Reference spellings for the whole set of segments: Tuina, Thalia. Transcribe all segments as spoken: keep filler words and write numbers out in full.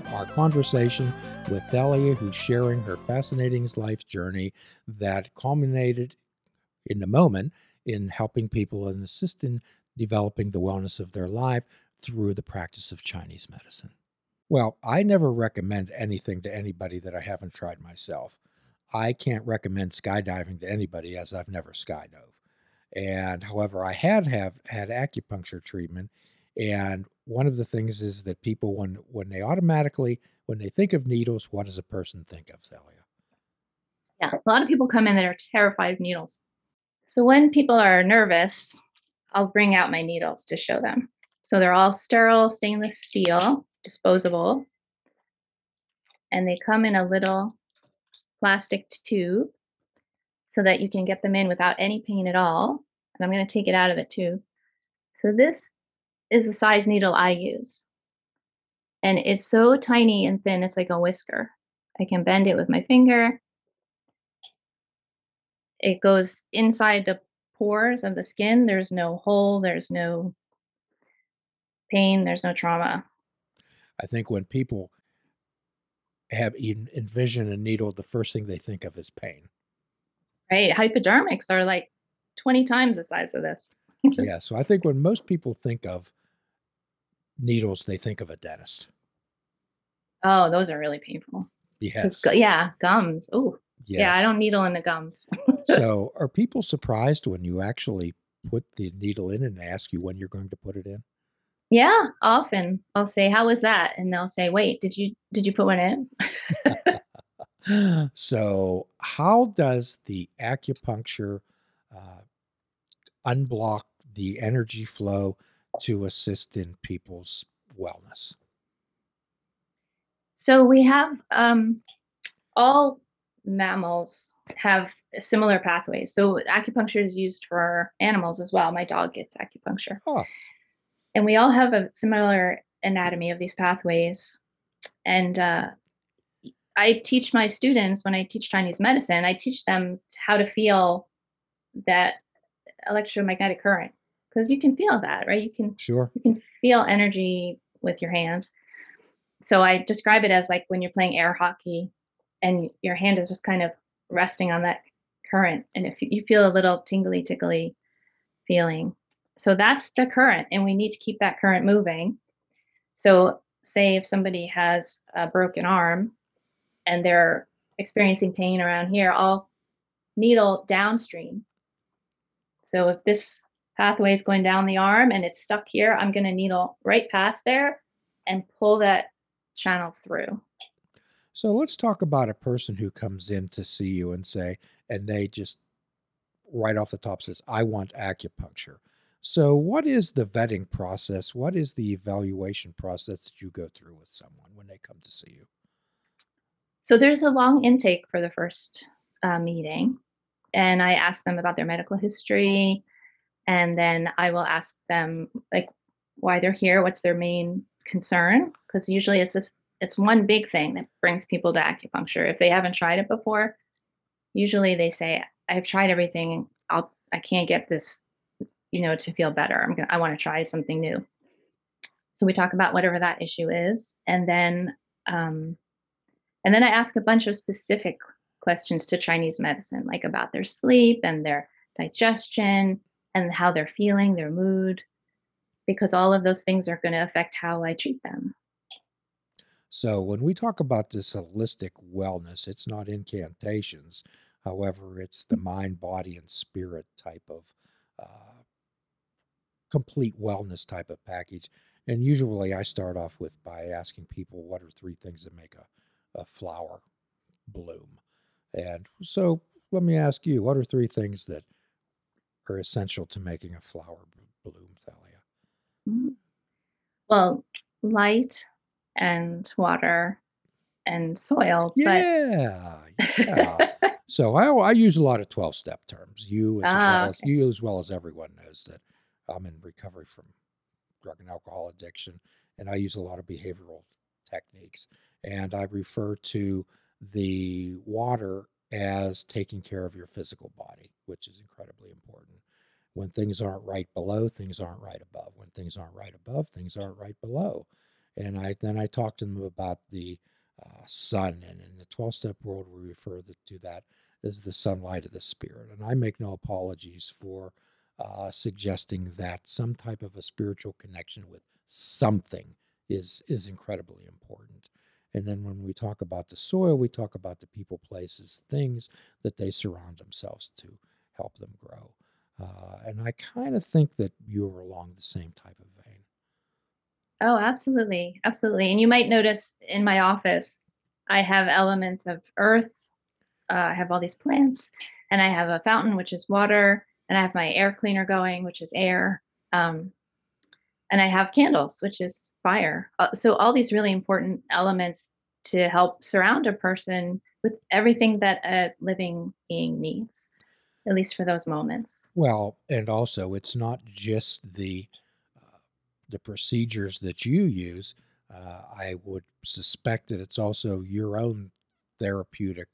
continuing our conversation with Thalia, who's sharing her fascinating life journey that culminated in the moment in helping people and assisting developing the wellness of their life through the practice of Chinese medicine. Well, I never recommend anything to anybody that I haven't tried myself. I can't recommend skydiving to anybody, as I've never skydove. And however, I had have had acupuncture treatment, and one of the things is that people, when when they automatically, when they think of needles, what does a person think of, Thalia? Yeah, a lot of people come in that are terrified of needles. So when people are nervous, I'll bring out my needles to show them. So they're all sterile, stainless steel, disposable, and they come in a little plastic tube so that you can get them in without any pain at all. And I'm going to take it out of the tube. So this is the size needle I use. And it's so tiny and thin, it's like a whisker. I can bend it with my finger. It goes inside the pores of the skin. There's no hole. There's no pain. There's no trauma. I think when people have envisioned a needle, the first thing they think of is pain. Right. Hypodermics are like twenty times the size of this. Yeah. So I think when most people think of needles, they think of a dentist. Oh, those are really painful. Yes. Yeah. Gums. Oh, yes. Yeah. I don't needle in the gums. So are people surprised when you actually put the needle in and ask you when you're going to put it in? Yeah. Often I'll say, how was that? And they'll say, wait, did you, did you put one in? So how does the acupuncture uh, unblock the energy flow to assist in people's wellness? So we have um, all mammals have similar pathways. So acupuncture is used for animals as well. My dog gets acupuncture. Huh. And we all have a similar anatomy of these pathways. And uh I teach my students, when I teach Chinese medicine, I teach them how to feel that electromagnetic current, because you can feel that, right? You can, sure. You can feel energy with your hand. So I describe it as like when you're playing air hockey and your hand is just kind of resting on that current. And if you feel a little tingly, tickly feeling, so that's the current, and we need to keep that current moving. So say if somebody has a broken arm, and they're experiencing pain around here, I'll needle downstream. So if this pathway is going down the arm and it's stuck here, I'm going to needle right past there and pull that channel through. So let's talk about a person who comes in to see you and say, and they just right off the top says, I want acupuncture. So what is the vetting process? What is the evaluation process that you go through with someone when they come to see you? So there's a long intake for the first uh, meeting, and I ask them about their medical history, and then I will ask them like why they're here, what's their main concern, because usually it's this, it's one big thing that brings people to acupuncture. If they haven't tried it before, usually they say, I've tried everything, I'll I can't get this, you know, to feel better. I'm gonna I want to try something new. So we talk about whatever that issue is, and then um, And then I ask a bunch of specific questions to Chinese medicine, like about their sleep and their digestion and how they're feeling, their mood, because all of those things are going to affect how I treat them. So when we talk about this holistic wellness, it's not incantations. However, it's the mind, body, and spirit type of uh, complete wellness type of package. And usually I start off with by asking people, what are three things that make a a flower bloom? And so let me ask you, what are three things that are essential to making a flower bloom, Thalia? Well, light and water and soil. Yeah. But... yeah. So I, I use a lot of twelve-step terms. You as, ah, well as, okay. You as well as everyone knows that I'm in recovery from drug and alcohol addiction, and I use a lot of behavioral techniques. And I refer to the water as taking care of your physical body, which is incredibly important. When things aren't right below, things aren't right above. When things aren't right above, things aren't right below. And I then I talked to them about the uh, sun. And in the twelve-step world, we refer to that as the sunlight of the spirit. And I make no apologies for uh, suggesting that some type of a spiritual connection with something is, is incredibly important. And then when we talk about the soil, we talk about the people, places, things that they surround themselves to help them grow. Uh, and I kind of think that you're along the same type of vein. Oh, absolutely. Absolutely. And you might notice in my office, I have elements of earth. Uh, I have all these plants, and I have a fountain, which is water. And I have my air cleaner going, which is air. Um, and I have candles, which is fire. Uh, so all these really important elements to help surround a person with everything that a living being needs, at least for those moments. Well, and also it's not just the uh, the procedures that you use. Uh, I would suspect that it's also your own therapeutic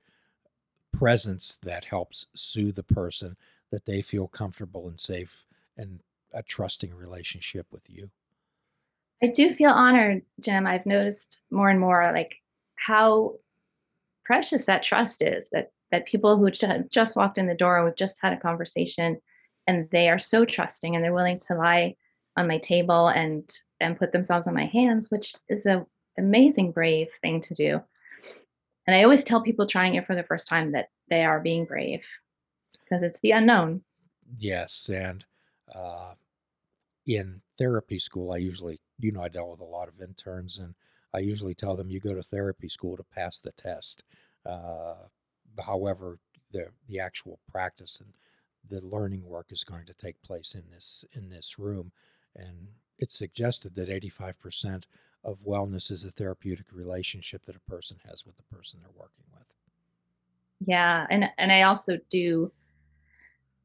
presence that helps soothe the person, that they feel comfortable and safe and a trusting relationship with you. I do feel honored, Jim. I've noticed more and more like how precious that trust is, that that people who ju- just walked in the door and we've just had a conversation, and they are so trusting and they're willing to lie on my table and and put themselves on my hands, which is an amazing, brave thing to do. And I always tell people trying it for the first time that they are being brave, because it's the unknown. Yes. And uh, in therapy school, I usually, you know, I dealt with a lot of interns, and I usually tell them you go to therapy school to pass the test. Uh, however, the the actual practice and the learning work is going to take place in this in this room. And it's suggested that eighty-five percent of wellness is a therapeutic relationship that a person has with the person they're working with. Yeah. And, and I also do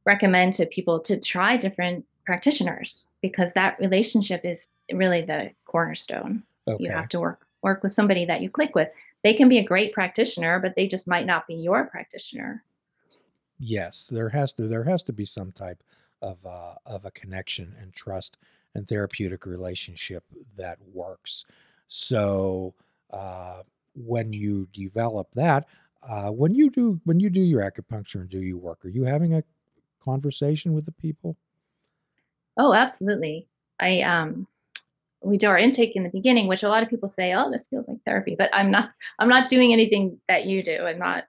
recommend to people to try different practitioners, because that relationship is really the cornerstone. Okay. You have to work, work with somebody that you click with. They can be a great practitioner, but they just might not be your practitioner. Yes. There has to, there has to be some type of, uh, of a connection and trust and therapeutic relationship that works. So uh, when you develop that, uh, when you do when you do your acupuncture and do your work, are you having a conversation with the people? Oh, absolutely. I um, we do our intake in the beginning, which a lot of people say, "Oh, this feels like therapy," but I'm not. I'm not doing anything that you do. I'm not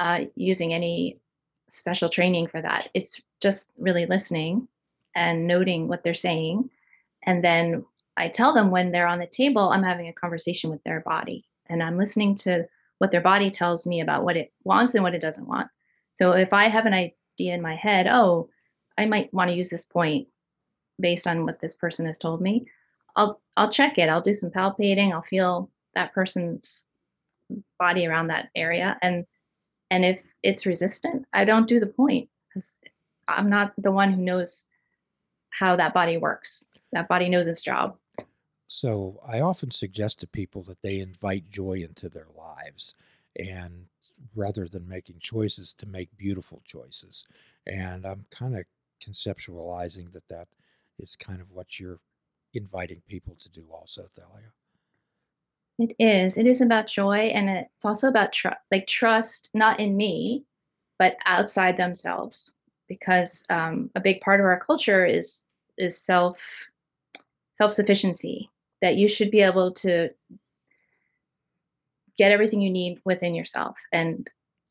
uh, using any special training for that. It's just really listening and noting what they're saying. And then I tell them when they're on the table, I'm having a conversation with their body, and I'm listening to what their body tells me about what it wants and what it doesn't want. So if I have an idea in my head, oh, I might want to use this point based on what this person has told me, I'll I'll check it. I'll do some palpating. I'll feel that person's body around that area. And and if it's resistant, I don't do the point, because I'm not the one who knows how that body works. That body knows its job. So I often suggest to people that they invite joy into their lives, and rather than making choices, to make beautiful choices. And I'm kind of conceptualizing that that is kind of what you're inviting people to do also, Thalia. It is. It is about joy, and it's also about tr- like trust, not in me, but outside themselves. Because um, a big part of our culture is is self self-sufficiency, that you should be able to get everything you need within yourself, and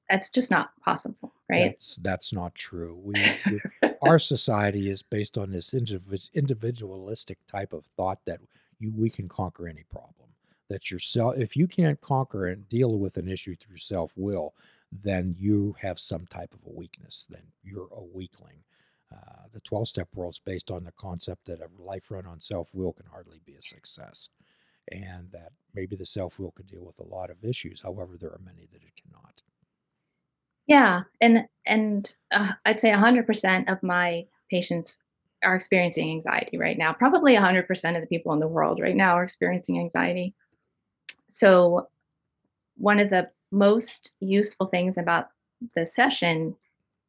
that's just not possible, right? That's that's not true. We, we our society is based on this indiv- individualistic type of thought that you we can conquer any problem. That yourself, if you can't conquer and deal with an issue through self-will, then you have some type of a weakness, then you're a weakling. Uh, the twelve-step world is based on the concept that a life run on self-will can hardly be a success, and that maybe the self-will could deal with a lot of issues. However, there are many that it cannot. Yeah, and and uh, I'd say one hundred percent of my patients are experiencing anxiety right now. Probably one hundred percent of the people in the world right now are experiencing anxiety. So one of the most useful things about the session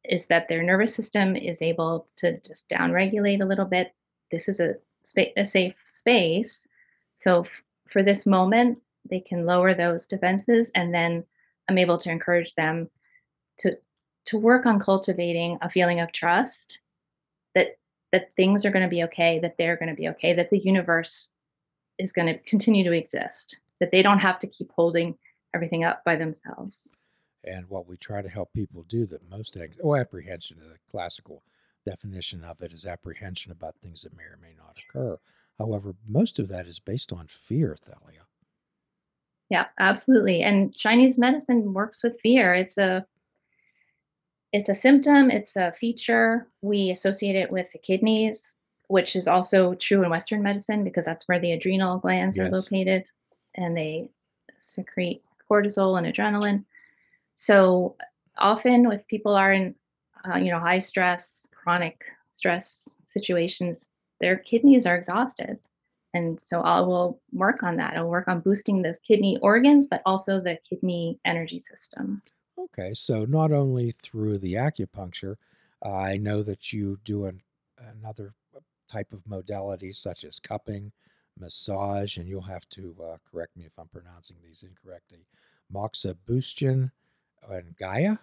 is that their nervous system is able to just downregulate a little bit. This is a, spa- a safe space. So f- for this moment, they can lower those defenses, and then I'm able to encourage them to to work on cultivating a feeling of trust that that things are going to be okay, that they're going to be okay, that the universe is going to continue to exist, that they don't have to keep holding everything up by themselves. And what we try to help people do that most, oh, apprehension, the classical definition of it is apprehension about things that may or may not occur. However, most of that is based on fear, Thalia. Yeah, absolutely. And Chinese medicine works with fear. It's a It's a symptom, it's a feature. We associate it with the kidneys, which is also true in Western medicine because that's where the adrenal glands yes. are located, and they secrete cortisol and adrenaline. So often if people are in, uh, you know, high stress, chronic stress situations, their kidneys are exhausted. And so I will work on that. I'll work on boosting those kidney organs, but also the kidney energy system. Okay, so not only through the acupuncture, uh, I know that you do an, another type of modality such as cupping, massage, and you'll have to uh, correct me if I'm pronouncing these incorrectly, moxibustion and Gaia?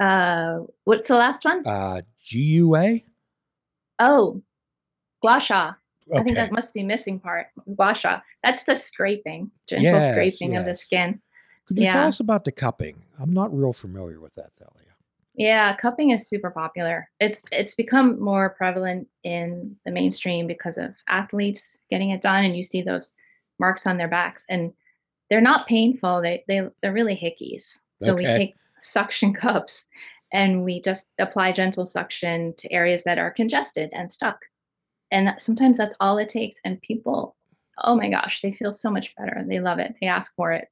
Uh, what's the last one? Uh, G U A? Oh, gua sha. Okay. I think that must be missing part, gua sha. That's the scraping, gentle yes, scraping yes. of the skin. Could you yeah. tell us about the cupping? I'm not real familiar with that, Thalia. Yeah, cupping is super popular. It's it's become more prevalent in the mainstream because of athletes getting it done, and you see those marks on their backs, and they're not painful. They they they're really hickeys. So okay. we take suction cups, and we just apply gentle suction to areas that are congested and stuck, and that, sometimes that's all it takes. And people, oh my gosh, they feel so much better. They love it. They ask for it.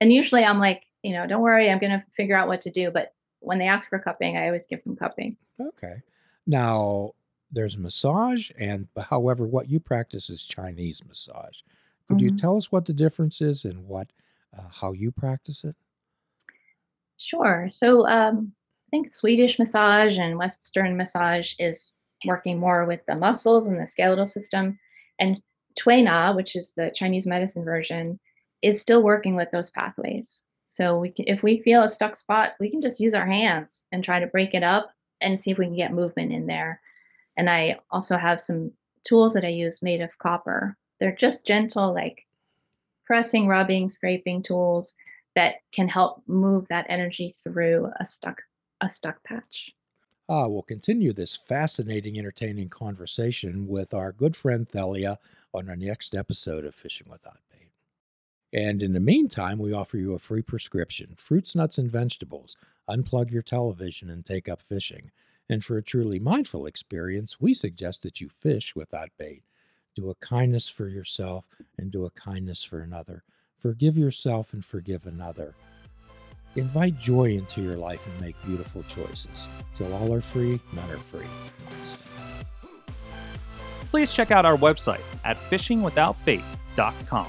And usually I'm like, you know, don't worry, I'm going to figure out what to do. But when they ask for cupping, I always give them cupping. Okay. Now, there's massage, and however, what you practice is Chinese massage. Could mm-hmm. you tell us what the difference is and what, uh, how you practice it? Sure. So um, I think Swedish massage and Western massage is working more with the muscles and the skeletal system. And Tuina, which is the Chinese medicine version, is still working with those pathways. So we can, if we feel a stuck spot, we can just use our hands and try to break it up and see if we can get movement in there. And I also have some tools that I use made of copper. They're just gentle, like pressing, rubbing, scraping tools that can help move that energy through a stuck, a stuck patch. Ah, we'll continue this fascinating, entertaining conversation with our good friend Thalia on our next episode of Fishing Without Bait. And in the meantime, we offer you a free prescription, fruits, nuts, and vegetables. Unplug your television and take up fishing. And for a truly mindful experience, we suggest that you fish without bait. Do a kindness for yourself and do a kindness for another. Forgive yourself and forgive another. Invite joy into your life and make beautiful choices. Till all are free, none are free. Please check out our website at fishing without bait dot com.